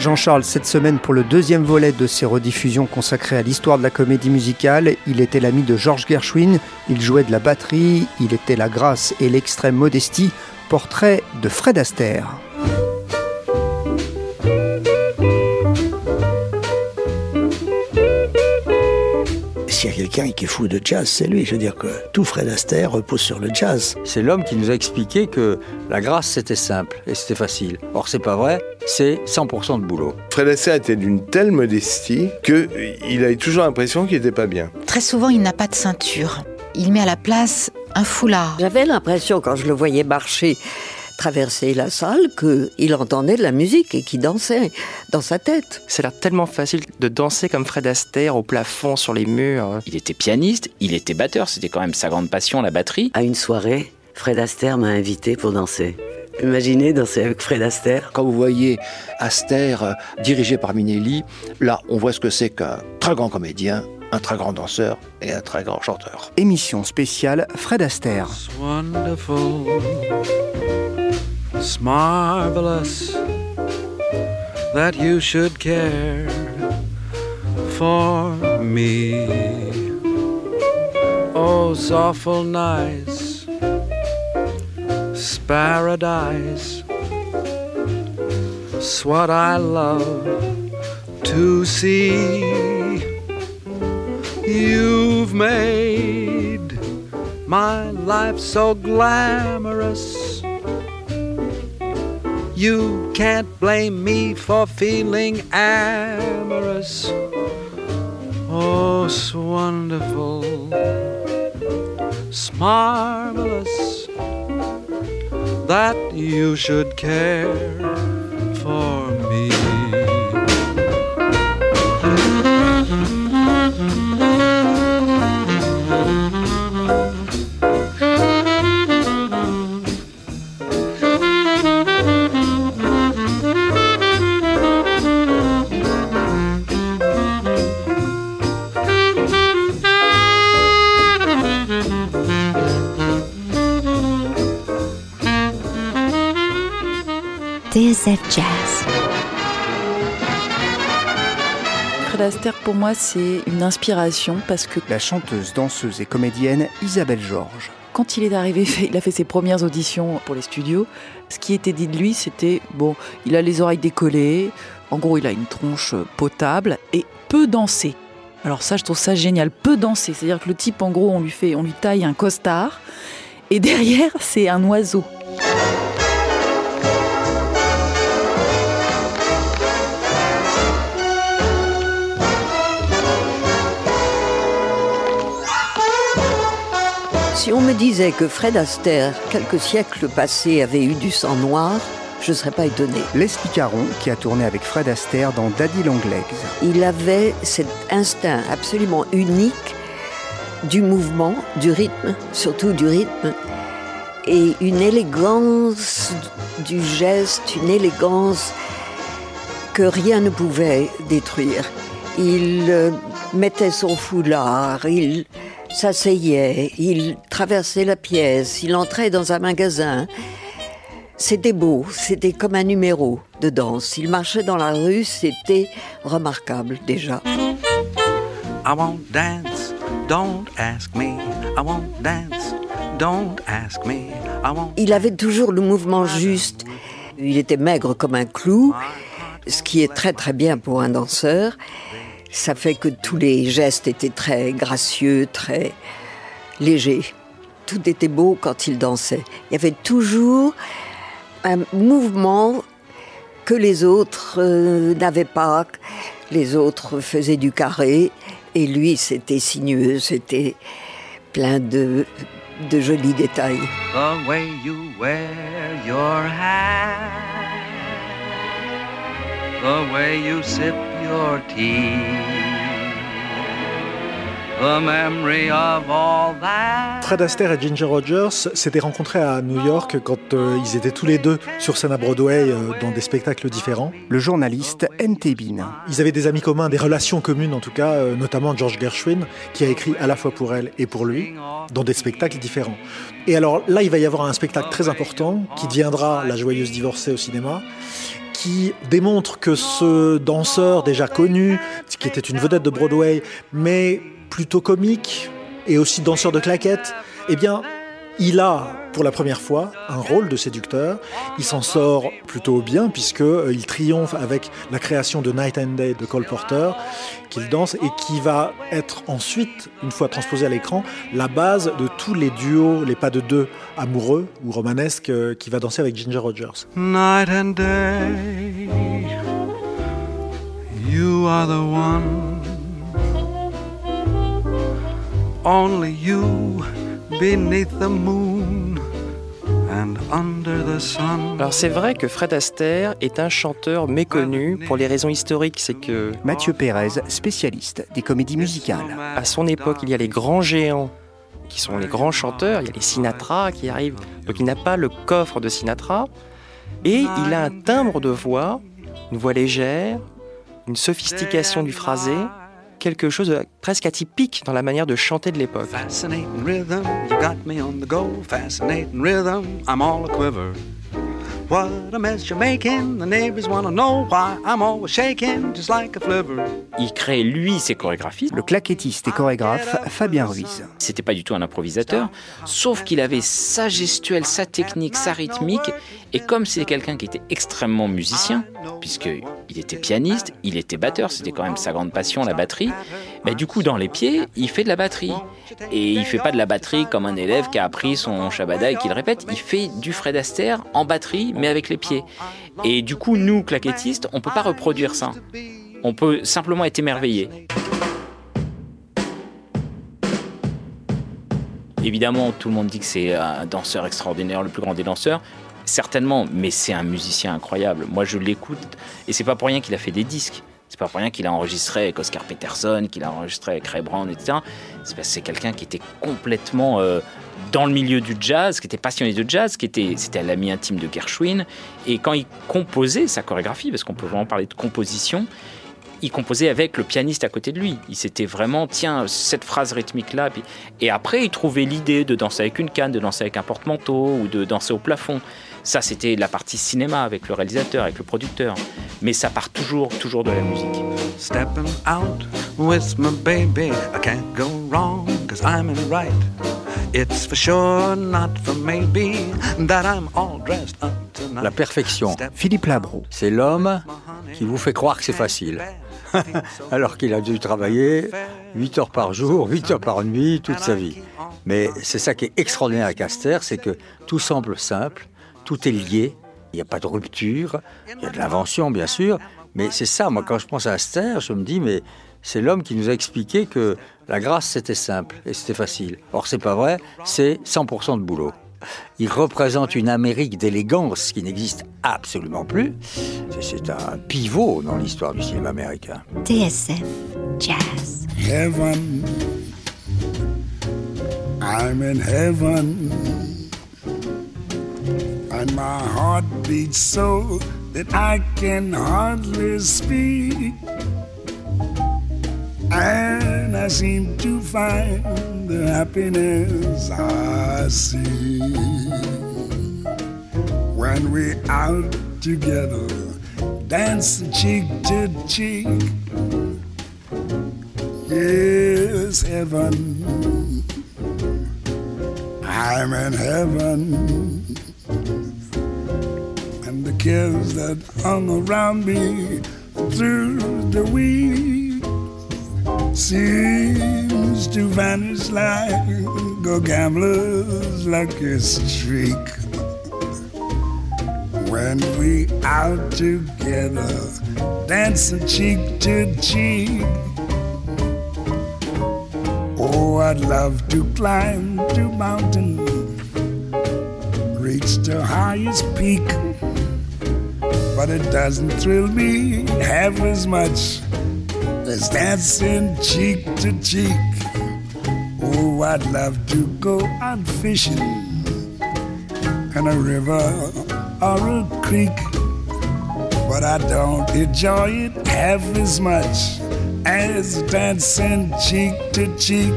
Jean-Charles, cette semaine, pour le deuxième volet de ses rediffusions consacrées à l'histoire de la comédie musicale, il était l'ami de George Gershwin, il jouait de la batterie, il était la grâce et l'extrême modestie. Portrait de Fred Astaire. S'il y a quelqu'un qui est fou de jazz, c'est lui. Je veux dire que tout Fred Astaire repose sur le jazz. C'est l'homme qui nous a expliqué que la grâce, c'était simple et c'était facile. Or, c'est pas vrai, c'est 100% de boulot. Fred Astaire était d'une telle modestie qu'il avait toujours l'impression qu'il n'était pas bien. Très souvent, il n'a pas de ceinture. Il met à la place un foulard. J'avais l'impression, quand je le voyais marcher, traverser la salle, qu'il entendait de la musique et qu'il dansait dans sa tête. Ça a l'air tellement facile de danser comme Fred Astaire, au plafond, sur les murs. Il était pianiste, il était batteur, c'était quand même sa grande passion, la batterie. À une soirée, Fred Astaire m'a invité pour danser. Imaginez danser avec Fred Astaire. Quand vous voyez Astaire dirigé par Minnelli, là, on voit ce que c'est qu'un très grand comédien, un très grand danseur et un très grand chanteur. Émission spéciale Fred Astaire. It's wonderful, it's marvelous that you should care for me. Oh, it's awful nice, it's paradise, it's what I love to see. You've made my life so glamorous. You can't blame me for feeling amorous. Oh, it's wonderful, it's marvelous that you should care for me. TSF Jazz. Fred Astaire, pour moi, c'est une inspiration parce que... La chanteuse, danseuse et comédienne Isabelle Georges. Quand il est arrivé, il a fait ses premières auditions pour les studios. Ce qui était dit de lui, c'était, bon, il a les oreilles décollées, en gros, il a une tronche potable et peut danser. Alors ça, je trouve ça génial, peut danser. C'est-à-dire que le type, en gros, on lui taille un costard et derrière, c'est un oiseau. Si on me disait que Fred Astaire, quelques siècles passés, avait eu du sang noir, je ne serais pas étonnée. Leslie Caron, qui a tourné avec Fred Astaire dans Daddy Long Legs. Il avait cet instinct absolument unique du mouvement, du rythme, surtout du rythme, et une élégance du geste, une élégance que rien ne pouvait détruire. Il mettait son foulard, il s'asseyait, il traversait la pièce, il entrait dans un magasin. C'était beau, c'était comme un numéro de danse. Il marchait dans la rue, c'était remarquable déjà. I won't dance, don't ask me. I won't dance, don't ask me. I won't... Il avait toujours le mouvement juste. Il était maigre comme un clou, ce qui est très très bien pour un danseur. Ça fait que tous les gestes étaient très gracieux, très légers. Tout était beau quand il dansait. Il y avait toujours un mouvement que les autres n'avaient pas. Les autres faisaient du carré et lui, c'était sinueux, c'était plein de jolis détails. The way you wear your hat, the way you sip your tea, the memory of all that. Fred Astaire et Ginger Rogers s'étaient rencontrés à New York quand ils étaient tous les deux sur scène à Broadway dans des spectacles différents. Le journaliste N.T. Binh. Ils avaient des amis communs, des relations communes en tout cas, notamment George Gershwin qui a écrit à la fois pour elle et pour lui dans des spectacles différents. Et alors là, il va y avoir un spectacle très important qui deviendra La Joyeuse Divorcée au cinéma, qui démontre que ce danseur déjà connu, qui était une vedette de Broadway, mais plutôt comique et aussi danseur de claquettes, eh bien, il a, pour la première fois, un rôle de séducteur. Il s'en sort plutôt bien, puisqu'il triomphe avec la création de Night and Day de Cole Porter, qu'il danse et qui va être ensuite, une fois transposé à l'écran, la base de tous les duos, les pas de deux amoureux ou romanesques qu'il va danser avec Ginger Rogers. Night and day, you are the one, only you. Beneath the moon and under the sun. Alors c'est vrai que Fred Astaire est un chanteur méconnu pour les raisons historiques, c'est que Mathieu Pérez, spécialiste des comédies musicales. À son époque, il y a les grands géants qui sont les grands chanteurs, il y a les Sinatra qui arrivent. Donc il n'a pas le coffre de Sinatra et il a un timbre de voix, une voix légère, une sophistication du phrasé. Quelque chose de presque atypique dans la manière de chanter de l'époque. Il crée, lui, ses chorégraphies. Le claquettiste et chorégraphe Fabien Ruiz. C'était pas du tout un improvisateur, sauf qu'il avait sa gestuelle, sa technique, sa rythmique. Et comme c'est quelqu'un qui était extrêmement musicien, puisqu'il était pianiste, il était batteur, c'était quand même sa grande passion, la batterie, mais du coup, dans les pieds, il fait de la batterie. Et il fait pas de la batterie comme un élève qui a appris son shabada et qui le répète, il fait du Fred Astaire en batterie, mais avec les pieds. Et du coup, nous, claquettistes, on peut pas reproduire ça. On peut simplement être émerveillé. Évidemment, tout le monde dit que c'est un danseur extraordinaire, le plus grand des danseurs. Certainement, mais c'est un musicien incroyable. Moi, je l'écoute, et c'est pas pour rien qu'il a fait des disques. C'est pas pour rien qu'il a enregistré avec Oscar Peterson, qu'il a enregistré avec Ray Brown, etc. C'est parce que c'est quelqu'un qui était complètement dans le milieu du jazz, qui était passionné de jazz, c'était l'ami intime de Gershwin. Et quand il composait sa chorégraphie, parce qu'on peut vraiment parler de composition, il composait avec le pianiste à côté de lui. Il s'était vraiment, tiens, cette phrase rythmique-là. Et après, il trouvait l'idée de danser avec une canne, de danser avec un porte-manteau ou de danser au plafond. Ça, c'était la partie cinéma avec le réalisateur, avec le producteur. Mais ça part toujours de la musique. Stepping out with my baby, I can't go wrong, cause I'm in right. It's for sure, not for maybe, that I'm all dressed up tonight. La perfection. Philippe Labro, c'est l'homme qui vous fait croire que c'est facile. Alors qu'il a dû travailler 8 heures par jour, 8 heures par nuit, toute sa vie. Mais c'est ça qui est extraordinaire avec Astaire, c'est que tout semble simple, tout est lié, il n'y a pas de rupture, il y a de l'invention bien sûr, mais c'est ça, moi quand je pense à Astaire, je me dis mais c'est l'homme qui nous a expliqué que la grâce c'était simple et c'était facile. Or c'est pas vrai, c'est 100% de boulot. Il représente une Amérique d'élégance qui n'existe absolument plus. C'est un pivot dans l'histoire du cinéma américain. TSF Jazz. Heaven, I'm in heaven, and my heart beats so that I can hardly speak, and I seem to find the happiness I see when we're out together, dancing cheek to cheek. Yes, heaven, I'm in heaven, and the kids that hung around me through the week seems to vanish like a gambler's lucky streak. When we out together, dancing cheek to cheek. Oh, I'd love to climb to mountain, reach the highest peak, but it doesn't thrill me half as much as dancing cheek to cheek. Oh, I'd love to go out fishing in a river or a creek, but I don't enjoy it half as much as dancing cheek to cheek.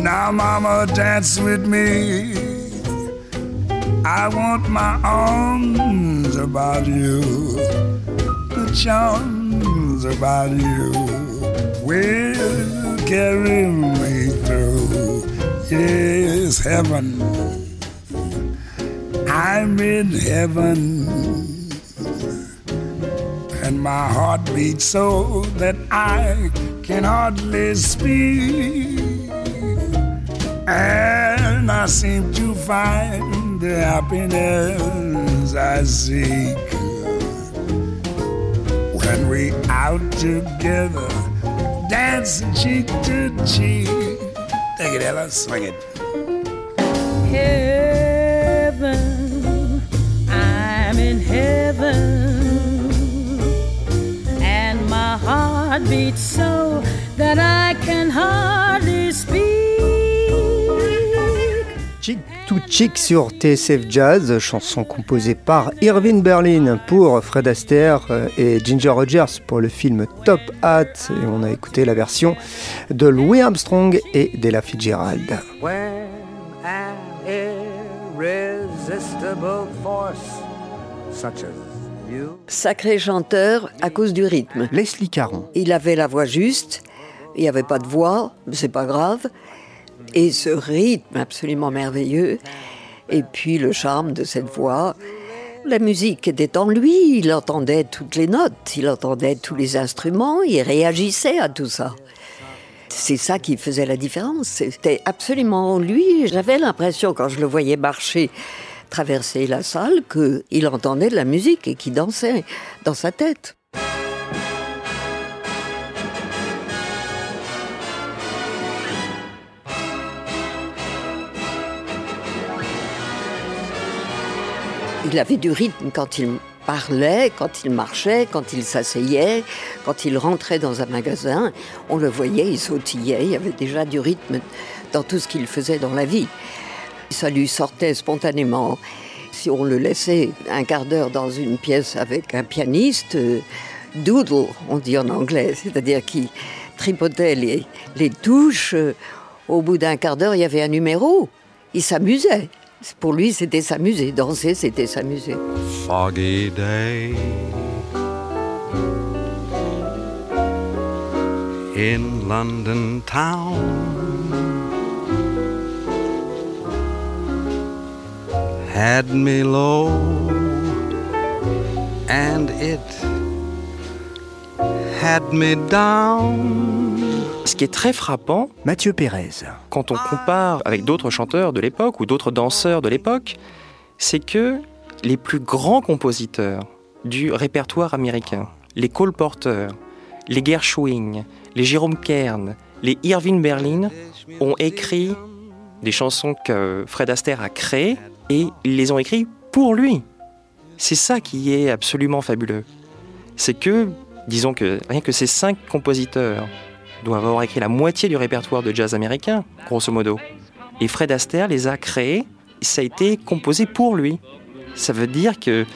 Now mama, dance with me, I want my arms charms about you, the charms about you will carry me through. Yes, heaven, I'm in heaven, and my heart beats so that I can hardly speak, and I seem to find the happiness I seek. When we out together, dancing cheek to cheek. Take it, Ella, swing it. Heaven, I'm in heaven, and my heart beats so that I can hardly speak. Cheek to Cheek sur TSF Jazz, chanson composée par Irving Berlin pour Fred Astaire et Ginger Rogers pour le film Top Hat. Et on a écouté la version de Louis Armstrong et d'Ella Fitzgerald. When an irresistible force such as you... Sacré chanteur à cause du rythme. Leslie Caron. Il avait la voix juste, il n'y avait pas de voix, mais c'est pas grave. Et ce rythme absolument merveilleux, et puis le charme de cette voix. La musique était en lui, il entendait toutes les notes, il entendait tous les instruments, il réagissait à tout ça. C'est ça qui faisait la différence, c'était absolument en lui. J'avais l'impression, quand je le voyais marcher, traverser la salle, qu'il entendait de la musique et qu'il dansait dans sa tête. Il avait du rythme quand il parlait, quand il marchait, quand il s'asseyait, quand il rentrait dans un magasin. On le voyait, il sautillait, il y avait déjà du rythme dans tout ce qu'il faisait dans la vie. Ça lui sortait spontanément. Si on le laissait un quart d'heure dans une pièce avec un pianiste, doodle, on dit en anglais, c'est-à-dire qu'il tripotait les touches. Au bout d'un quart d'heure, il y avait un numéro, il s'amusait. Pour lui, c'était s'amuser. Danser, c'était s'amuser. Foggy day in London town, had me low, and it had me down. Ce qui est très frappant, Mathieu Pérez, quand on compare avec d'autres chanteurs de l'époque ou d'autres danseurs de l'époque, c'est que les plus grands compositeurs du répertoire américain, les Cole Porter, les Gershwin, les Jérôme Kern, les Irving Berlin, ont écrit des chansons que Fred Astaire a créées et ils les ont écrites pour lui. C'est ça qui est absolument fabuleux. C'est que, disons que rien que ces 5 compositeurs doivent avoir écrit la moitié du répertoire de jazz américain, grosso modo. Et Fred Astaire les a créés, ça a été composé pour lui. Ça veut dire qu'il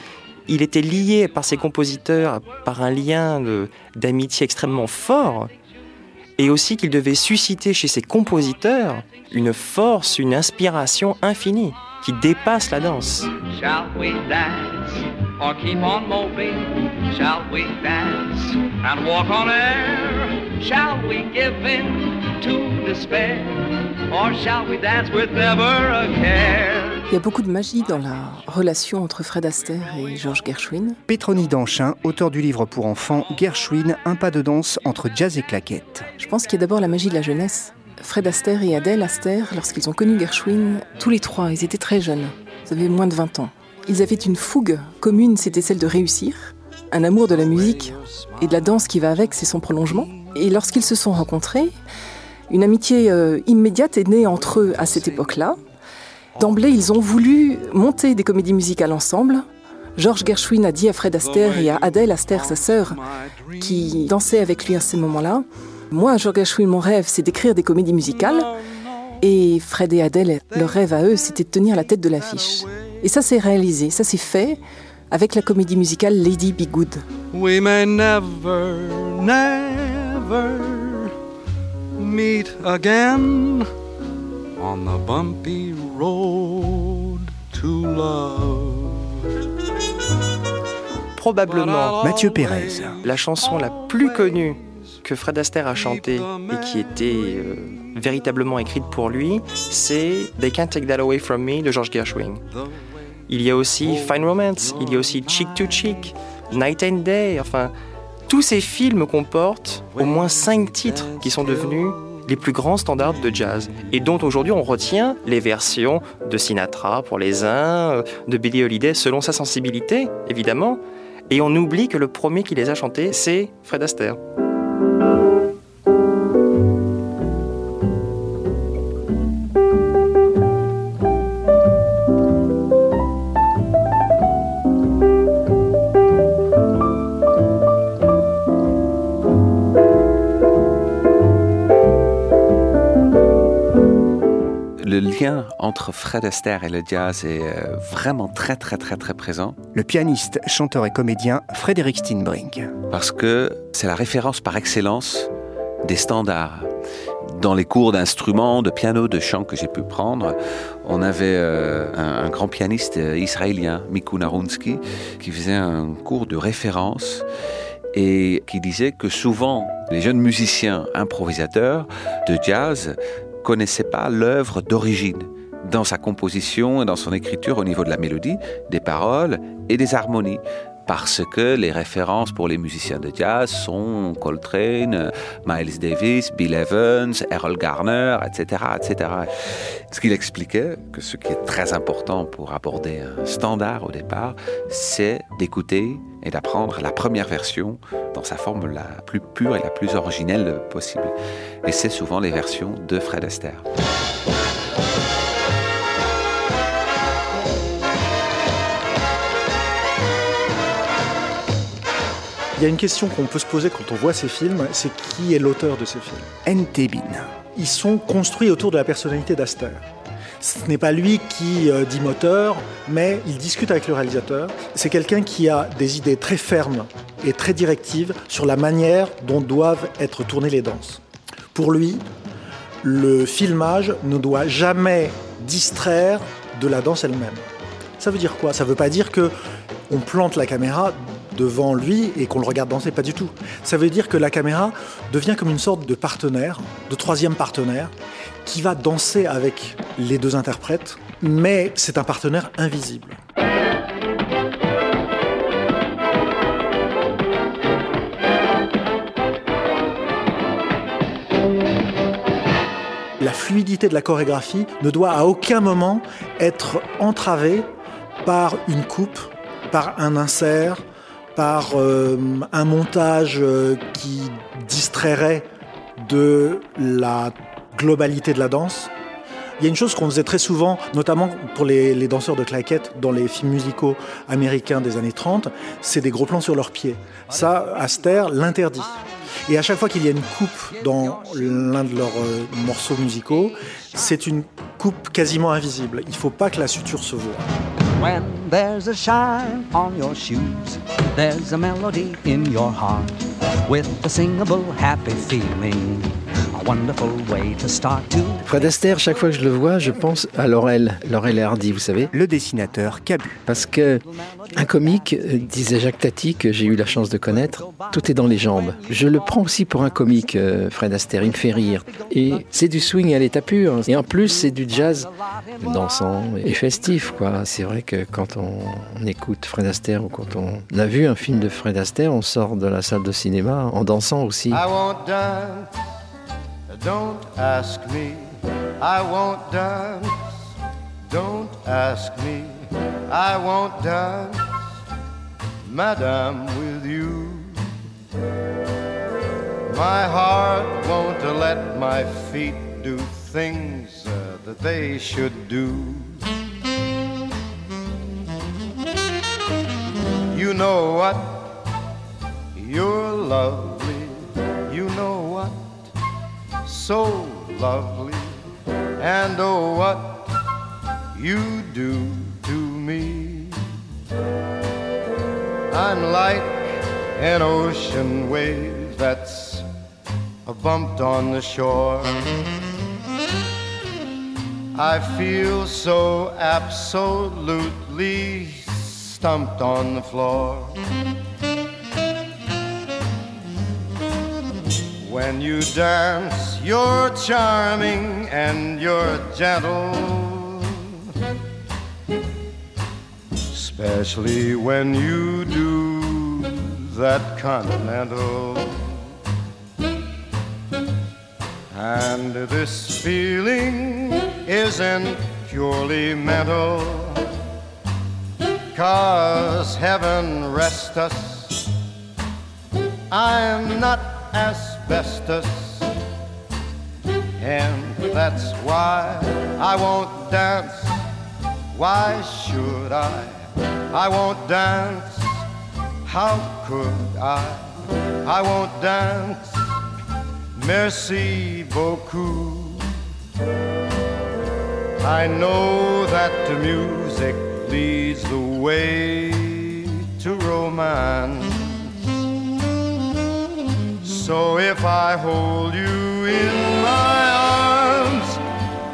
était lié par ses compositeurs, par un lien d'amitié extrêmement fort, et aussi qu'il devait susciter chez ses compositeurs une force, une inspiration infinie, qui dépasse la danse. Shall we dance or keep on moving? Shall we dance and walk on air? Shall we give in to despair? Or shall we dance with never a care? Il y a beaucoup de magie dans la relation entre Fred Astaire et George Gershwin. Petroni Danchin, auteur du livre pour enfants Gershwin, un pas de danse entre jazz et claquettes. Je pense qu'il y a d'abord la magie de la jeunesse. Fred Astaire et Adèle Astaire, lorsqu'ils ont connu Gershwin, tous les trois, ils étaient très jeunes. Ils avaient moins de 20 ans. Ils avaient une fougue commune, c'était celle de réussir. Un amour de la musique et de la danse qui va avec, c'est son prolongement. Et lorsqu'ils se sont rencontrés, une amitié immédiate est née entre eux à cette époque-là. D'emblée, ils ont voulu monter des comédies musicales ensemble. George Gershwin a dit à Fred Astaire et à Adèle Astaire, sa sœur, qui dansait avec lui à ce moment-là, « Moi, George Gershwin, mon rêve, c'est d'écrire des comédies musicales. » Et Fred et Adèle, leur rêve à eux, c'était de tenir la tête de l'affiche. Et ça s'est réalisé, ça s'est fait avec la comédie musicale Lady Be Good. We may never, never meet again on the bumpy road to love. probablement Mathieu Pérez. La chanson la plus connue que Fred Astaire a chantée et qui était véritablement écrite pour lui, c'est They Can't Take That Away From Me de George Gershwin. Il y a aussi Fine Romance, il y a aussi Cheek to Cheek, Night and Day, enfin, tous ces films comportent au moins 5 titres qui sont devenus les plus grands standards de jazz et dont aujourd'hui on retient les versions de Sinatra pour les uns, de Billie Holiday selon sa sensibilité, évidemment, et on oublie que le premier qui les a chantés, c'est Fred Astaire. Entre Fred Astaire et le jazz est vraiment très très très très présent. Le pianiste, chanteur et comédien Frédéric Steinbrink. Parce que c'est la référence par excellence des standards. Dans les cours d'instruments, de piano, de chant que j'ai pu prendre, on avait un grand pianiste israélien, Miku Narounski, qui faisait un cours de référence et qui disait que souvent les jeunes musiciens improvisateurs de jazz connaissait pas l'œuvre d'origine dans sa composition et dans son écriture au niveau de la mélodie, des paroles et des harmonies, parce que les références pour les musiciens de jazz sont Coltrane, Miles Davis, Bill Evans, Errol Garner, etc., etc. Ce qu'il expliquait, que ce qui est très important pour aborder un standard au départ, c'est d'écouter et d'apprendre la première version dans sa forme la plus pure et la plus originelle possible. Et c'est souvent les versions de Fred Astaire. Il y a une question qu'on peut se poser quand on voit ces films, c'est qui est l'auteur de ces films ? N.T. Binh. Ils sont construits autour de la personnalité d'Astaire. Ce n'est pas lui qui dit moteur, mais il discute avec le réalisateur. C'est quelqu'un qui a des idées très fermes et très directives sur la manière dont doivent être tournées les danses. Pour lui, le filmage ne doit jamais distraire de la danse elle-même. Ça veut dire quoi ? Ça ne veut pas dire qu'on plante la caméra devant lui et qu'on le regarde danser, pas du tout. Ça veut dire que la caméra devient comme une sorte de partenaire, de troisième partenaire, qui va danser avec les deux interprètes, mais c'est un partenaire invisible. La fluidité de la chorégraphie ne doit à aucun moment être entravée par une coupe, par un insert, par un montage qui distrairait de la globalité de la danse. Il y a une chose qu'on faisait très souvent, notamment pour les danseurs de claquettes dans les films musicaux américains des années 30, c'est des gros plans sur leurs pieds. Ça, Astaire l'interdit. Et à chaque fois qu'il y a une coupe dans l'un de leurs morceaux musicaux, c'est une coupe quasiment invisible. Il ne faut pas que la suture se voie. When there's a shine on your shoes, there's a melody in your heart, with a singable happy feeling. Fred Astaire, chaque fois que je le vois, je pense à Laurel Hardy, vous savez, le dessinateur Cabu. Parce que un comique, disait Jacques Tati, que j'ai eu la chance de connaître, tout est dans les jambes. Je le prends aussi pour un comique, Fred Astaire, il me fait rire. Et c'est du swing à l'état pur. Et en plus, c'est du jazz dansant et festif, quoi. C'est vrai que quand on écoute Fred Astaire ou quand on a vu un film de Fred Astaire, on sort de la salle de cinéma en dansant aussi. Don't ask me, I won't dance. Don't ask me, I won't dance. Madame, with you, my heart won't let my feet do things that they should do. You know what? You're lovely. You know what? So lovely, and oh, what you do to me. I'm like an ocean wave that's bumped on the shore. I feel so absolutely stumped on the floor. When you dance, you're charming and you're gentle, especially when you do that continental. And this feeling isn't purely mental, 'cause heaven rest us, I'm not asbestos, and that's why I won't dance. Why should I? I won't dance. How could I? I won't dance. Merci beaucoup. I know that the music leads the way to romance. So if I hold you in my arms,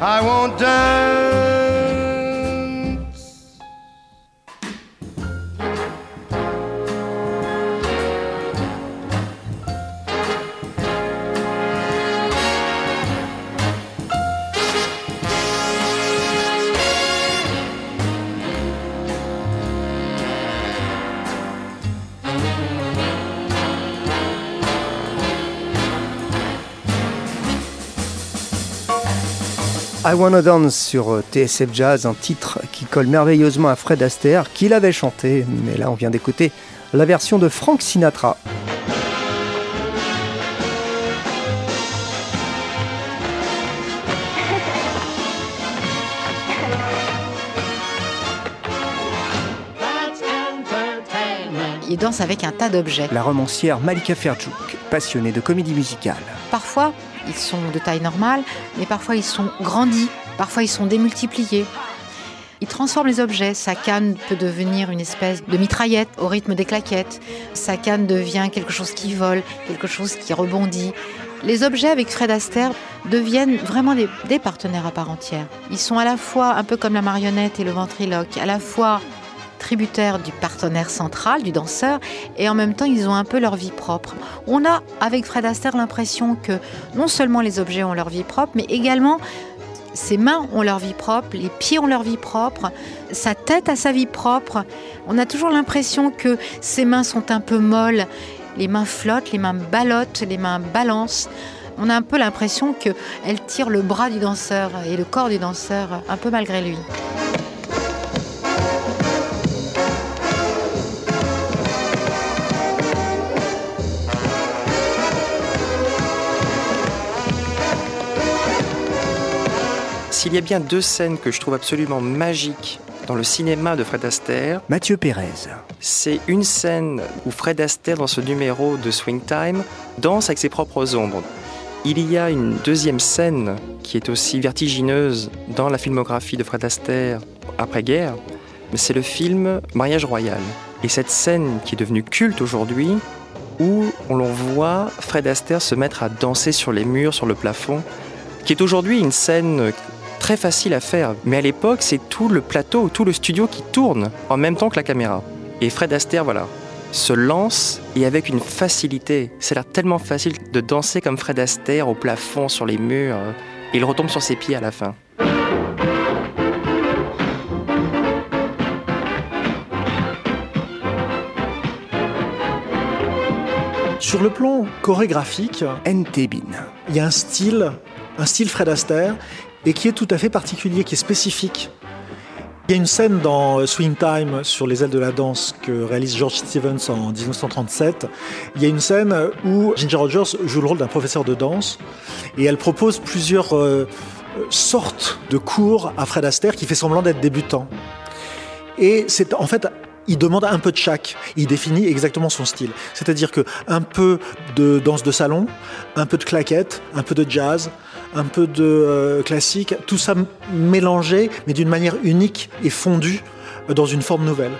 I won't dance. I Wanna Dance sur TSF Jazz, un titre qui colle merveilleusement à Fred Astaire, qui l'avait chanté, mais là on vient d'écouter la version de Frank Sinatra. Il danse avec un tas d'objets. La romancière Malika Ferdjoukh, passionnée de comédie musicale. Parfois, ils sont de taille normale, mais parfois ils sont grandis, parfois ils sont démultipliés. Il transforme les objets. Sa canne peut devenir une espèce de mitraillette au rythme des claquettes. Sa canne devient quelque chose qui vole, quelque chose qui rebondit. Les objets avec Fred Astaire deviennent vraiment des partenaires à part entière. Ils sont à la fois un peu comme la marionnette et le ventriloque, à la fois tributaires du partenaire central, du danseur, et en même temps, ils ont un peu leur vie propre. On a, avec Fred Astaire, l'impression que non seulement les objets ont leur vie propre, mais également ses mains ont leur vie propre, les pieds ont leur vie propre, sa tête a sa vie propre. On a toujours l'impression que ses mains sont un peu molles, les mains flottent, les mains ballottent, les mains balancent. On a un peu l'impression qu'elles tirent le bras du danseur et le corps du danseur, un peu malgré lui. Il y a bien deux scènes que je trouve absolument magiques dans le cinéma de Fred Astaire. Mathieu Pérez. C'est une scène où Fred Astaire, dans ce numéro de Swing Time, danse avec ses propres ombres. Il y a une deuxième scène qui est aussi vertigineuse dans la filmographie de Fred Astaire après-guerre. C'est le film Mariage royal. Et cette scène qui est devenue culte aujourd'hui, où on voit Fred Astaire se mettre à danser sur les murs, sur le plafond, qui est aujourd'hui une scène très facile à faire, mais à l'époque, c'est tout le plateau, tout le studio qui tourne en même temps que la caméra. Et Fred Astaire, voilà, se lance, et avec une facilité. C'est là tellement facile de danser comme Fred Astaire, au plafond, sur les murs, et il retombe sur ses pieds à la fin. Sur le plan chorégraphique, N.T. Binh. Il y a un style Fred Astaire, et qui est tout à fait particulier, qui est spécifique. Il y a une scène dans Swing Time, sur les ailes de la danse, que réalise George Stevens en 1937. Il y a une scène où Ginger Rogers joue le rôle d'un professeur de danse, et elle propose plusieurs sortes de cours à Fred Astaire, qui fait semblant d'être débutant. Et c'est en fait... il demande un peu de chaque, il définit exactement son style. C'est-à-dire que un peu de danse de salon, un peu de claquette, un peu de jazz, un peu de classique, tout ça mélangé, mais d'une manière unique et fondue dans une forme nouvelle.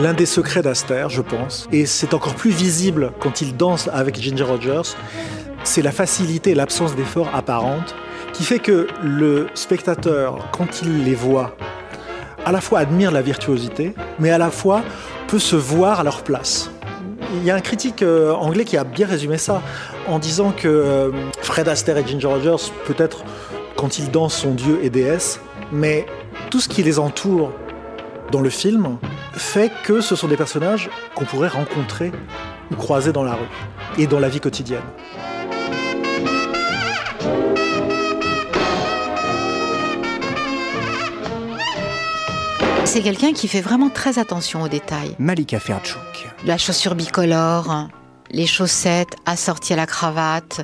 L'un des secrets d'Astaire, je pense, et c'est encore plus visible quand il danse avec Ginger Rogers, c'est la facilité et l'absence d'effort apparente qui fait que le spectateur, quand il les voit, à la fois admire la virtuosité, mais à la fois peut se voir à leur place. Il y a un critique anglais qui a bien résumé ça, en disant que Fred Astaire et Ginger Rogers, peut-être quand ils dansent, sont dieux et déesses, mais tout ce qui les entoure dans le film fait que ce sont des personnages qu'on pourrait rencontrer ou croiser dans la rue et dans la vie quotidienne. C'est quelqu'un qui fait vraiment très attention aux détails. Malika Ferdjoukh. La chaussure bicolore, les chaussettes assorties à la cravate.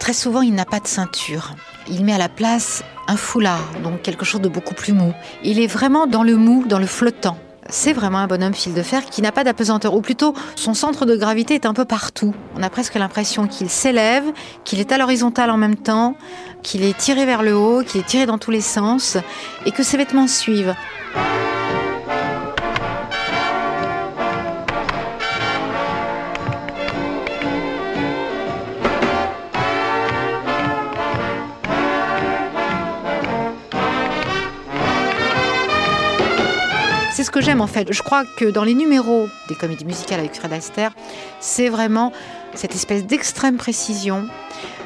Très souvent, il n'a pas de ceinture. Il met à la place un foulard, donc quelque chose de beaucoup plus mou. Il est vraiment dans le mou, dans le flottant. C'est vraiment un bonhomme fil de fer qui n'a pas d'apesanteur. Ou plutôt, son centre de gravité est un peu partout. On a presque l'impression qu'il s'élève, qu'il est à l'horizontale en même temps, qu'il est tiré vers le haut, qu'il est tiré dans tous les sens, et que ses vêtements suivent. C'est ce que j'aime en fait. Je crois que dans les numéros des comédies musicales avec Fred Astaire, c'est vraiment cette espèce d'extrême précision,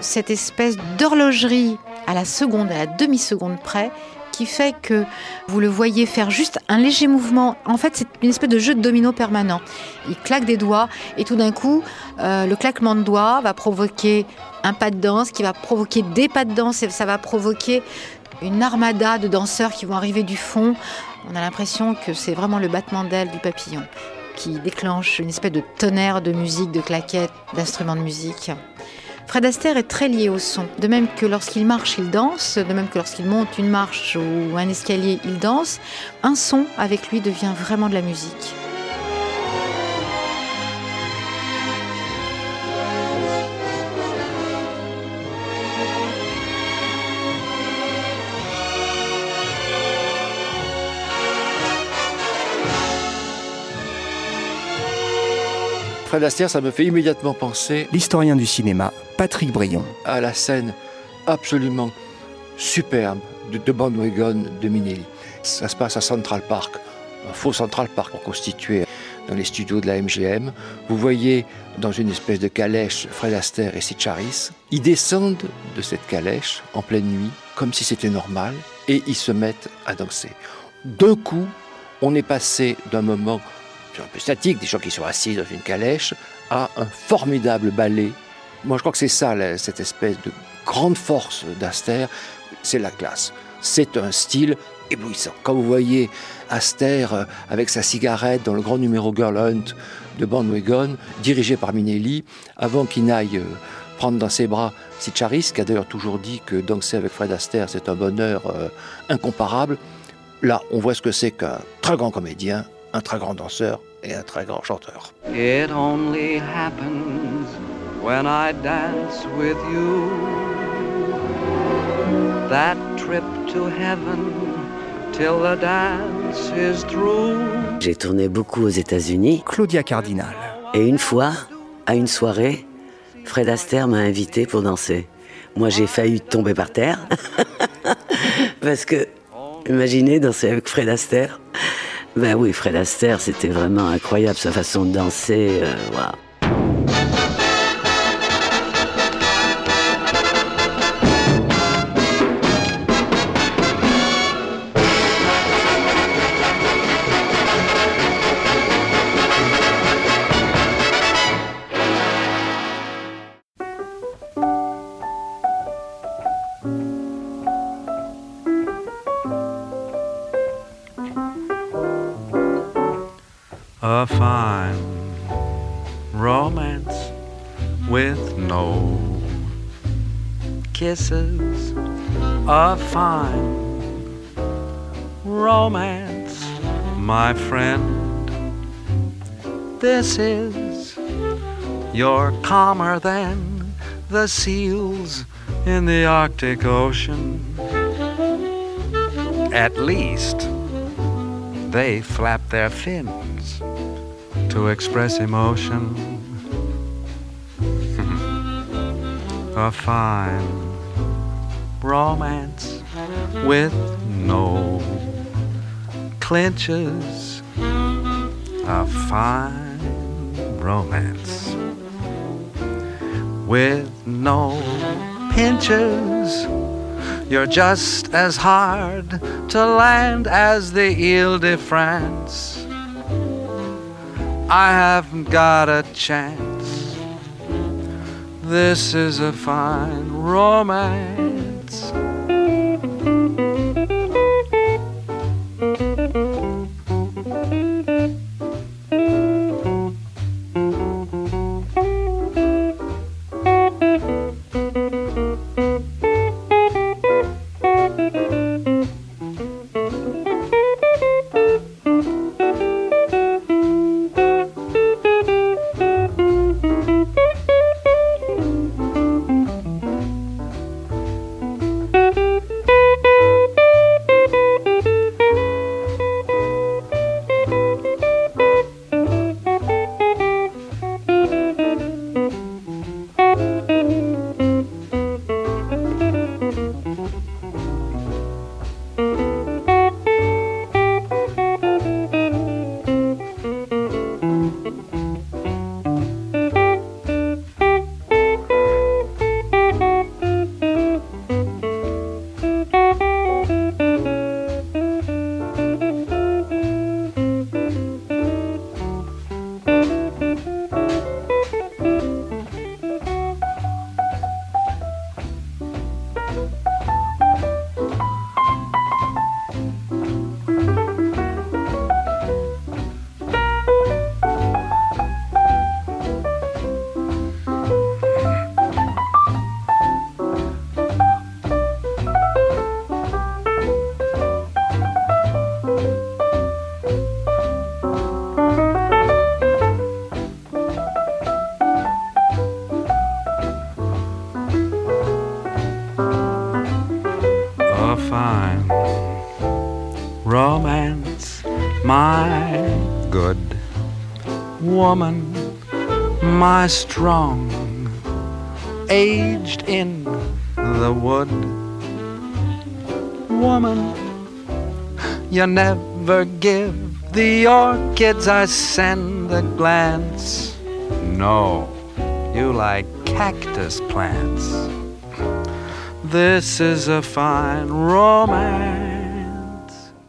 cette espèce d'horlogerie à la seconde, à la demi-seconde près, qui fait que vous le voyez faire juste un léger mouvement. En fait, c'est une espèce de jeu de domino permanent. Il claque des doigts et tout d'un coup, le claquement de doigts va provoquer un pas de danse, qui va provoquer des pas de danse, et ça va provoquer une armada de danseurs qui vont arriver du fond. On a l'impression que c'est vraiment le battement d'ailes du papillon qui déclenche une espèce de tonnerre de musique, de claquettes, d'instruments de musique. Fred Astaire est très lié au son. De même que lorsqu'il marche, il danse. De même que lorsqu'il monte une marche ou un escalier, il danse. Un son, avec lui, devient vraiment de la musique. Fred Astaire, ça me fait immédiatement penser l'historien du cinéma, Patrick Brion, à la scène absolument superbe de Bandwagon de Minnelli. Ça se passe à Central Park, un faux Central Park reconstitué dans les studios de la MGM. Vous voyez dans une espèce de calèche Fred Astaire et Cyd Charisse. Ils descendent de cette calèche en pleine nuit, comme si c'était normal, et ils se mettent à danser. D'un coup, on est passé d'un moment un peu statique, des gens qui sont assis dans une calèche, à un formidable ballet. Moi, je crois que c'est ça, cette espèce de grande force d'Astaire, c'est la classe. C'est un style éblouissant. Quand vous voyez Astaire avec sa cigarette dans le grand numéro Girl Hunt de Bandwagon, dirigé par Minnelli, avant qu'il n'aille prendre dans ses bras Cyd Charisse, qui a d'ailleurs toujours dit que danser avec Fred Astaire, c'est un bonheur incomparable. Là, on voit ce que c'est qu'un très grand comédien, un très grand danseur et un très grand chanteur. It only happens when I dance with you. That trip to heaven till the dance is through. J'ai tourné beaucoup aux États-Unis. Claudia Cardinal. Et une fois, à une soirée, Fred Astaire m'a invité pour danser. Moi, j'ai failli tomber par terre. Parce que, imaginez danser avec Fred Astaire. Ben oui, Fred Astaire, c'était vraiment incroyable, sa façon de danser, waouh. A fine romance with no kisses. A fine romance, my friend. This is, you're calmer than the seals in the Arctic Ocean. At least they flap their fins to express emotion. A fine romance with no clinches a fine romance with no pinches. You're just as hard to land as the Ile de France. I haven't got a chance. This is a fine romance. My strong, aged in the wood woman, you never give the orchids I send a glance. No, you like cactus plants. This is a fine romance.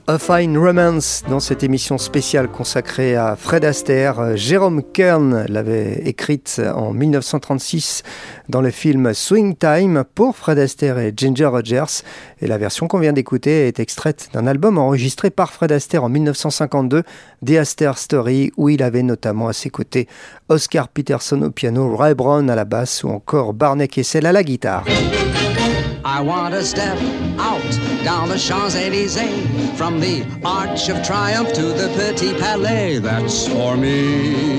A Fine Romance, dans cette émission spéciale consacrée à Fred Astaire. Jérôme Kern l'avait écrite en 1936 dans le film Swing Time pour Fred Astaire et Ginger Rogers. Et la version qu'on vient d'écouter est extraite d'un album enregistré par Fred Astaire en 1952, The Astaire Story, où il avait notamment à ses côtés Oscar Peterson au piano, Ray Brown à la basse ou encore Barney Kessel à la guitare. I want to step out down the Champs-Élysées, from the Arch of Triumph to the Petit Palais, that's for me.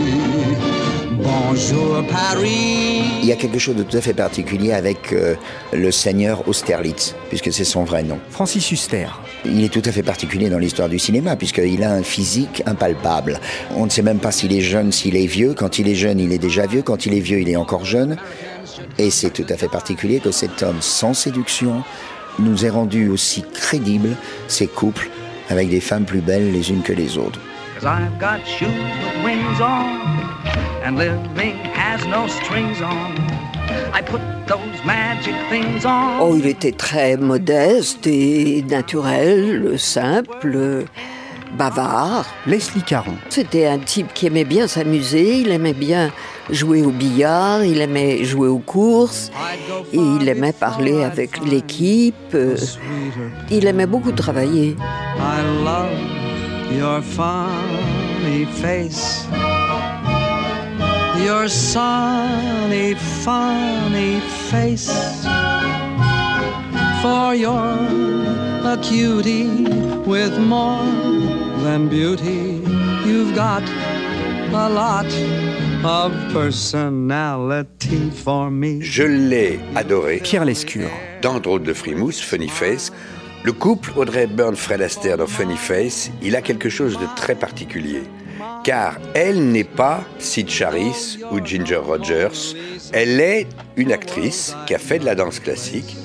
Bonjour Paris. Il y a quelque chose de tout à fait particulier avec le seigneur Austerlitz, puisque c'est son vrai nom. Francis Huster. Il est tout à fait particulier dans l'histoire du cinéma, puisqu'il a un physique impalpable. On ne sait même pas s'il est jeune, s'il est vieux. Quand il est jeune, il est déjà vieux. Quand il est vieux, il est encore jeune. Et c'est tout à fait particulier que cet homme sans séduction nous ait rendu aussi crédibles ces couples avec des femmes plus belles les unes que les autres. Oh, il était très modeste et naturel, simple, bavard. Leslie Caron. C'était un type qui aimait bien s'amuser, il aimait bien jouer au billard, il aimait jouer aux courses, et il aimait parler avec l'équipe, il aimait beaucoup travailler. I love your funny face, your sunny, funny face, for you're a cutie with more than beauty, you've got a lot of personality for me. Je l'ai adoré. Pierre Lescure. Dans Drôle de Frimousse, Funny Face, le couple Audrey Hepburn-Fred Astaire dans Funny Face, il a quelque chose de très particulier. Car elle n'est pas Cyd Charisse ou Ginger Rogers. Elle est une actrice qui a fait de la danse classique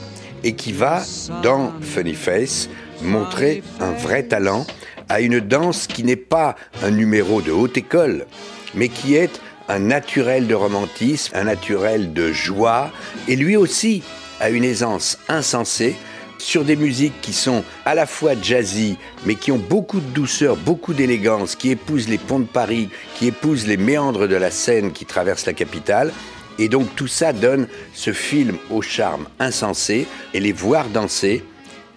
et qui va, dans Funny Face, montrer un vrai talent à une danse qui n'est pas un numéro de haute école, mais qui est un naturel de romantisme, un naturel de joie, et lui aussi a une aisance insensée sur des musiques qui sont à la fois jazzy, mais qui ont beaucoup de douceur, beaucoup d'élégance, qui épousent les ponts de Paris, qui épousent les méandres de la Seine qui traversent la capitale. Et donc tout ça donne ce film au charme insensé, et les voir danser,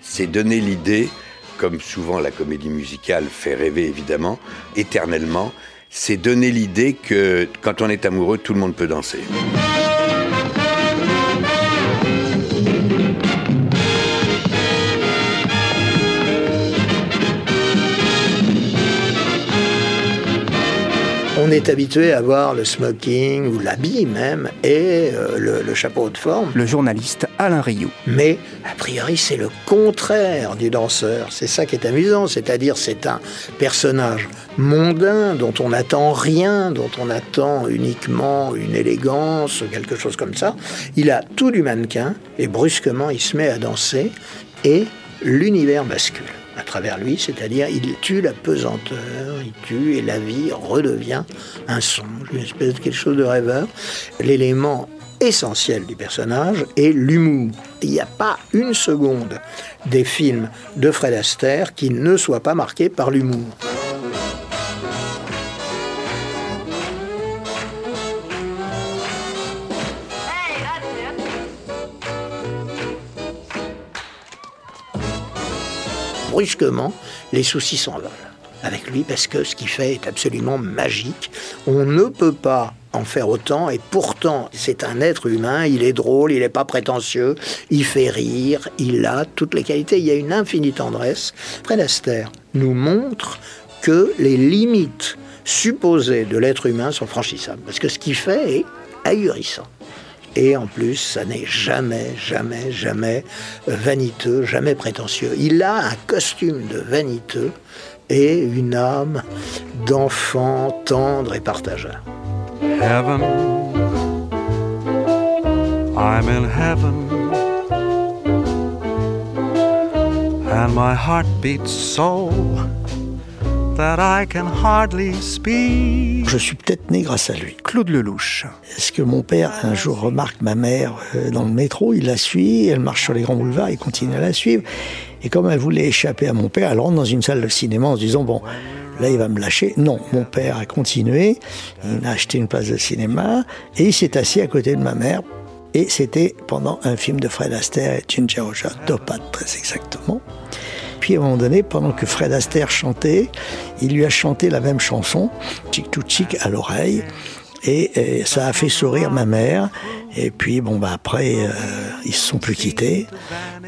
c'est donner l'idée, comme souvent la comédie musicale fait rêver évidemment, éternellement, c'est donner l'idée que quand on est amoureux, tout le monde peut danser. On est habitué à voir le smoking, ou l'habit même, et le chapeau de forme. Le journaliste Alain Rioux. Mais, a priori, c'est le contraire du danseur. C'est ça qui est amusant, c'est-à-dire c'est un personnage mondain, dont on n'attend rien, dont on attend uniquement une élégance, quelque chose comme ça. Il a tout du mannequin, et brusquement, il se met à danser, et l'univers bascule à travers lui, c'est-à-dire il tue la pesanteur, il tue, et la vie redevient un songe, une espèce de quelque chose de rêveur. L'élément essentiel du personnage est l'humour. Il n'y a pas une seconde des films de Fred Astaire qui ne soit pas marqué par l'humour. Brusquement, les soucis s'envolent avec lui parce que ce qu'il fait est absolument magique. On ne peut pas en faire autant, et pourtant c'est un être humain, il est drôle, il n'est pas prétentieux, il fait rire, il a toutes les qualités, il y a une infinie tendresse. Fred Astaire nous montre que les limites supposées de l'être humain sont franchissables parce que ce qu'il fait est ahurissant. Et en plus, ça n'est jamais, jamais, jamais vaniteux, jamais prétentieux. Il a un costume de vaniteux et une âme d'enfant tendre et partageur. Heaven, I'm in heaven, and my heart beats so that I can hardly speak. Je suis peut-être né grâce à lui. Claude Lelouch. Est-ce que mon père un jour remarque ma mère dans le métro, il la suit, elle marche sur les grands boulevards, il continue à la suivre. Et comme elle voulait échapper à mon père, elle rentre dans une salle de cinéma en se disant « bon, là il va me lâcher ». Non, mon père a continué, il a acheté une place de cinéma et il s'est assis à côté de ma mère. Et c'était pendant un film de Fred Astaire et Ginger Rogers, Topaz très exactement. Puis à un moment donné, pendant que Fred Astaire chantait, il lui a chanté la même chanson, Cheek to Cheek, à l'oreille, et ça a fait sourire ma mère. Et puis bon bah après, ils se sont plus quittés.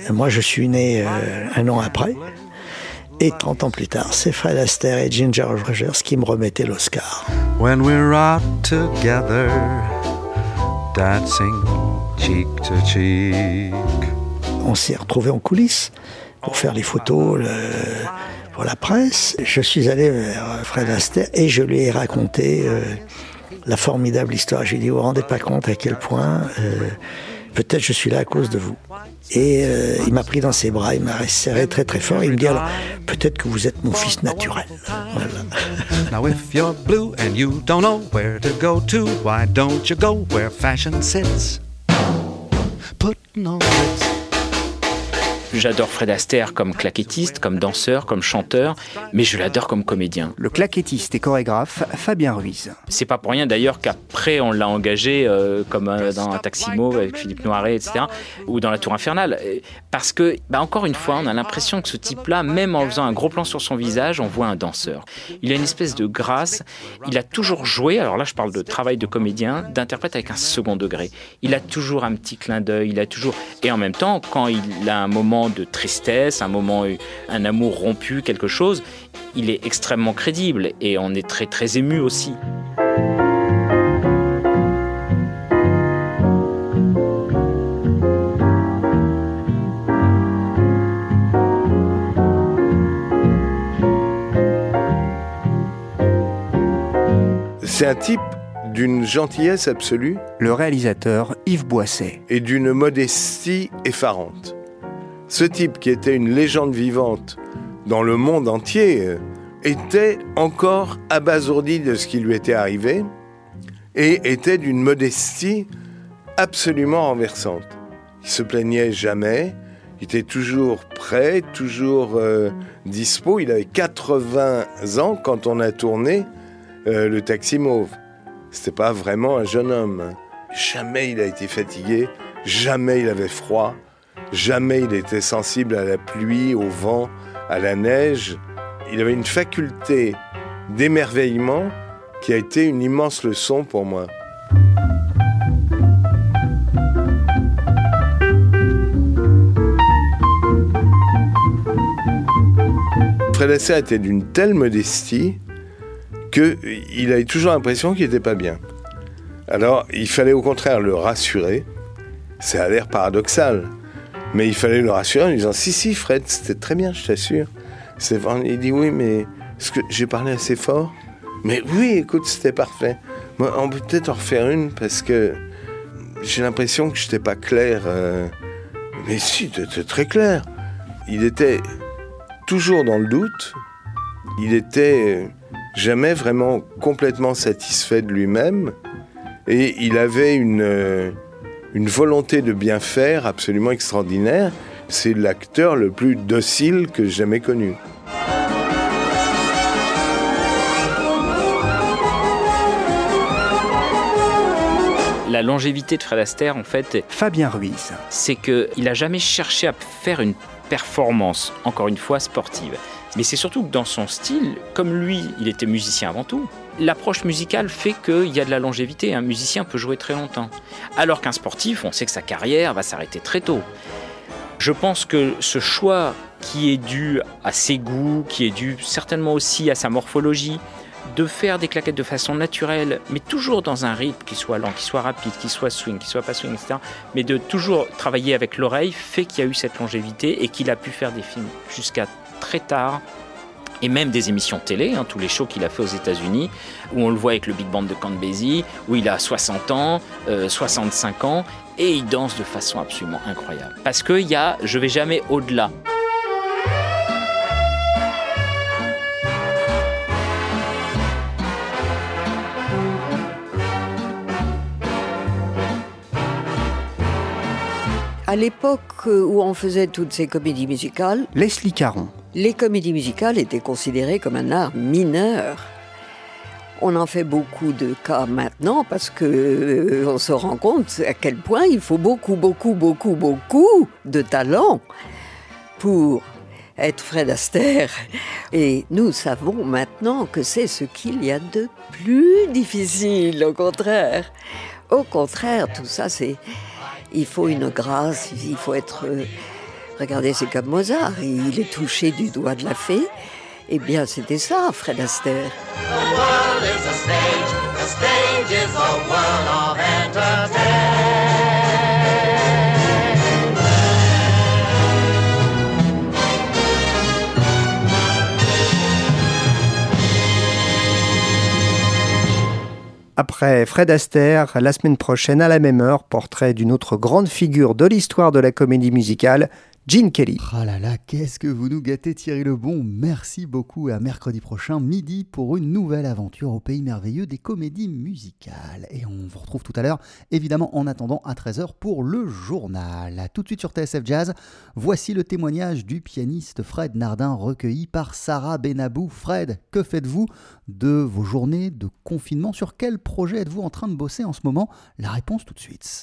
Et moi je suis né un an après, et 30 ans plus tard, c'est Fred Astaire et Ginger Rogers qui me remettaient l'Oscar. When we're out together, dancing cheek to cheek. On s'est retrouvés en coulisses pour faire les photos pour la presse. Je suis allé vers Fred Astaire et je lui ai raconté la formidable histoire. J'ai dit, vous ne vous rendez pas compte à quel point peut-être je suis là à cause de vous. Et il m'a pris dans ses bras, il m'a serré très très fort. Il me dit, alors peut-être que vous êtes mon fils naturel. Voilà. Now if you're blue and you don't know where to go to, why don't you go where fashion sits? Putting on it. J'adore Fred Astaire comme claquettiste, comme danseur, comme chanteur, mais je l'adore comme comédien. Le claquettiste et chorégraphe Fabien Ruiz. C'est pas pour rien d'ailleurs qu'après on l'a engagé comme dans un Taximo avec Philippe Noiret, etc., ou dans La Tour Infernale, parce que, bah, encore une fois, on a l'impression que ce type-là, même en faisant un gros plan sur son visage, on voit un danseur. Il a une espèce de grâce, il a toujours joué, alors là je parle de travail de comédien, d'interprète avec un second degré. Il a toujours un petit clin d'œil, il a toujours... Et en même temps, quand il a un moment de tristesse, un moment, un amour rompu, quelque chose, il est extrêmement crédible et on est très très ému aussi. C'est un type d'une gentillesse absolue. Le réalisateur Yves Boisset. Et d'une modestie effarante. Ce type qui était une légende vivante dans le monde entier, était encore abasourdi de ce qui lui était arrivé et était d'une modestie absolument renversante. Il se plaignait jamais, il était toujours prêt, toujours dispo. Il avait 80 ans quand on a tourné le Taxi Mauve. C'était pas vraiment un jeune homme. Jamais il a été fatigué, jamais il avait froid, jamais il était sensible à la pluie, au vent, à la neige. Il avait une faculté d'émerveillement qui a été une immense leçon pour moi. Fred Astaire était d'une telle modestie qu'il avait toujours l'impression qu'il n'était pas bien. Alors, il fallait au contraire le rassurer. Ça a l'air paradoxal, mais il fallait le rassurer en lui disant « Si, si, Fred, c'était très bien, je t'assure. » Il dit « Oui, mais est-ce que j'ai parlé assez fort ?»« Mais oui, écoute, c'était parfait. Moi, on peut peut-être en refaire une parce que j'ai l'impression que je n'étais pas clair. Mais si, tu étais très clair. » Il était toujours dans le doute. Il était jamais vraiment complètement satisfait de lui-même. Et il avait une volonté de bien faire absolument extraordinaire. C'est l'acteur le plus docile que j'ai jamais connu. La longévité de Fred Astaire, en fait, Fabien Ruiz, c'est qu'il n'a jamais cherché à faire une performance, encore une fois, sportive. Mais c'est surtout que dans son style, comme lui, il était musicien avant tout, l'approche musicale fait qu'il y a de la longévité. Un musicien peut jouer très longtemps. Alors qu'un sportif, on sait que sa carrière va s'arrêter très tôt. Je pense que ce choix qui est dû à ses goûts, qui est dû certainement aussi à sa morphologie, de faire des claquettes de façon naturelle, mais toujours dans un rythme qui soit lent, qui soit rapide, qui soit swing, qui soit pas swing, etc. Mais de toujours travailler avec l'oreille fait qu'il y a eu cette longévité et qu'il a pu faire des films jusqu'à très tard. Et même des émissions télé, hein, tous les shows qu'il a fait aux États-Unis, où on le voit avec le Big Band de Count Basie, où il a 60 ans, 65 ans, et il danse de façon absolument incroyable. Parce que je vais jamais au-delà. À l'époque où on faisait toutes ces comédies musicales, Leslie Caron. Les comédies musicales étaient considérées comme un art mineur. On en fait beaucoup de cas maintenant parce qu'on se rend compte à quel point il faut beaucoup de talent pour être Fred Astaire. Et nous savons maintenant que c'est ce qu'il y a de plus difficile, au contraire. Au contraire, tout ça, c'est... Il faut une grâce, il faut être... Regardez, c'est comme Mozart, il est touché du doigt de la fée. Eh bien, c'était ça, Fred Astaire. Après Fred Astaire, la semaine prochaine, à la même heure, portrait d'une autre grande figure de l'histoire de la comédie musicale, Gene Kelly. Ah là là, qu'est-ce que vous nous gâtez, Thierry Lebon. Merci beaucoup. À mercredi prochain, midi, pour une nouvelle aventure au pays merveilleux des comédies musicales. Et on vous retrouve tout à l'heure, évidemment en attendant, à 13h pour le journal. À tout de suite sur TSF Jazz, voici le témoignage du pianiste Fred Nardin recueilli par Sarah Benabou. Fred, que faites-vous de vos journées de confinement? Sur quel projet êtes-vous en train de bosser en ce moment? La réponse tout de suite.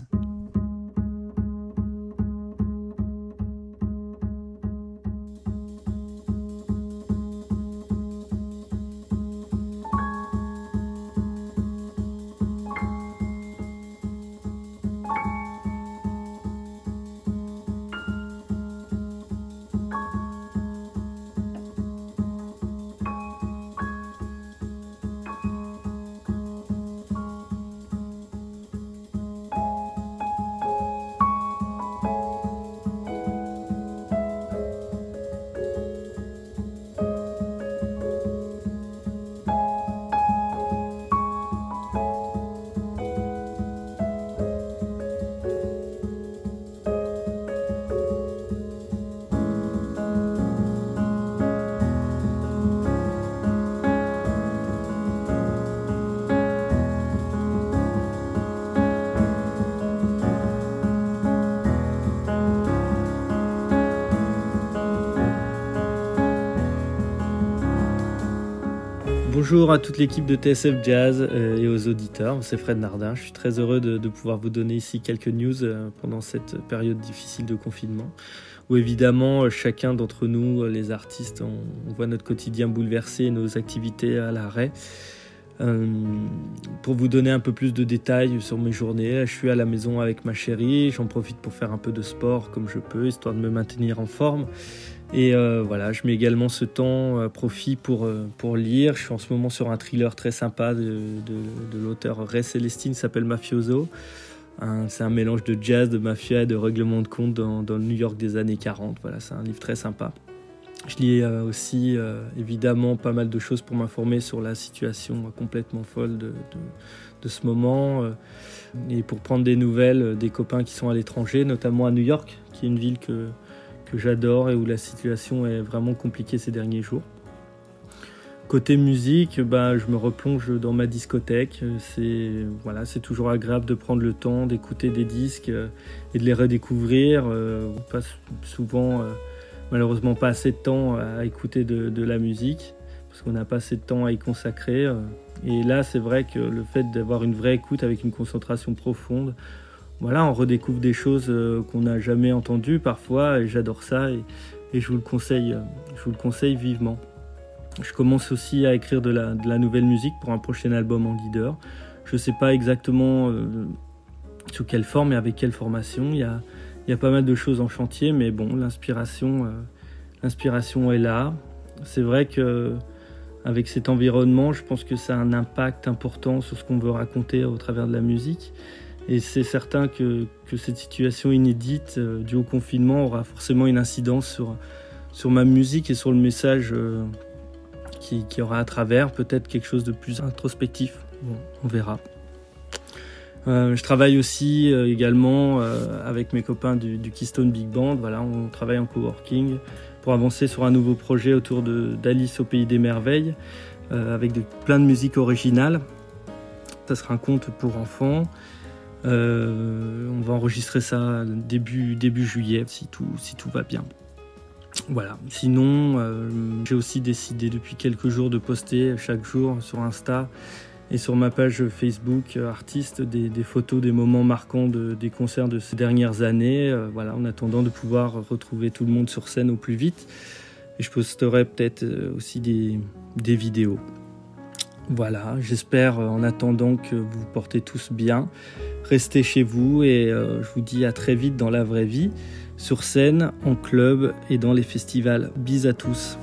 Bonjour à toute l'équipe de TSF Jazz et aux auditeurs, c'est Fred Nardin. Je suis très heureux de pouvoir vous donner ici quelques news pendant cette période difficile de confinement, où évidemment chacun d'entre nous, les artistes, on voit notre quotidien bouleversé et nos activités à l'arrêt. Pour vous donner un peu plus de détails sur mes journées, je suis à la maison avec ma chérie, j'en profite pour faire un peu de sport comme je peux, histoire de me maintenir en forme. Et voilà, je mets également ce temps à profit pour lire. Je suis en ce moment sur un thriller très sympa de l'auteur Ray Célestine, s'appelle Mafioso. C'est un mélange de jazz, de mafia et de règlement de compte dans le New York des années 40. Voilà, c'est un livre très sympa. Je lis aussi évidemment pas mal de choses pour m'informer sur la situation complètement folle de ce moment et pour prendre des nouvelles des copains qui sont à l'étranger, notamment à New York, qui est une ville que j'adore et où la situation est vraiment compliquée ces derniers jours. Côté musique, je me replonge dans ma discothèque. C'est toujours agréable de prendre le temps d'écouter des disques et de les redécouvrir. On passe souvent, malheureusement, pas assez de temps à écouter de la musique parce qu'on n'a pas assez de temps à y consacrer. Et là, c'est vrai que le fait d'avoir une vraie écoute avec une concentration profonde, voilà, on redécouvre des choses qu'on n'a jamais entendues parfois, et j'adore ça, et je vous le conseille vivement. Je commence aussi à écrire de la nouvelle musique pour un prochain album en leader. Je ne sais pas exactement sous quelle forme et avec quelle formation. Il y a pas mal de choses en chantier, mais bon, l'inspiration est là. C'est vrai qu'avec cet environnement, je pense que ça a un impact important sur ce qu'on veut raconter au travers de la musique. Et c'est certain que cette situation inédite due au confinement aura forcément une incidence sur ma musique et sur le message qui aura à travers, peut-être quelque chose de plus introspectif. Bon, on verra. Je travaille aussi également avec mes copains du Keystone Big Band. Voilà, on travaille en coworking pour avancer sur un nouveau projet autour d'Alice au Pays des Merveilles avec plein de musique originale. Ça sera un conte pour enfants. On va enregistrer ça début juillet si tout va bien. Voilà. Sinon, j'ai aussi décidé depuis quelques jours de poster chaque jour sur Insta et sur ma page Facebook artiste des photos des moments marquants des concerts de ces dernières années. Voilà, en attendant de pouvoir retrouver tout le monde sur scène au plus vite. Et je posterai peut-être aussi des vidéos. Voilà, j'espère en attendant que vous vous portez tous bien. Restez chez vous et je vous dis à très vite dans la vraie vie, sur scène, en club et dans les festivals. Bisous à tous.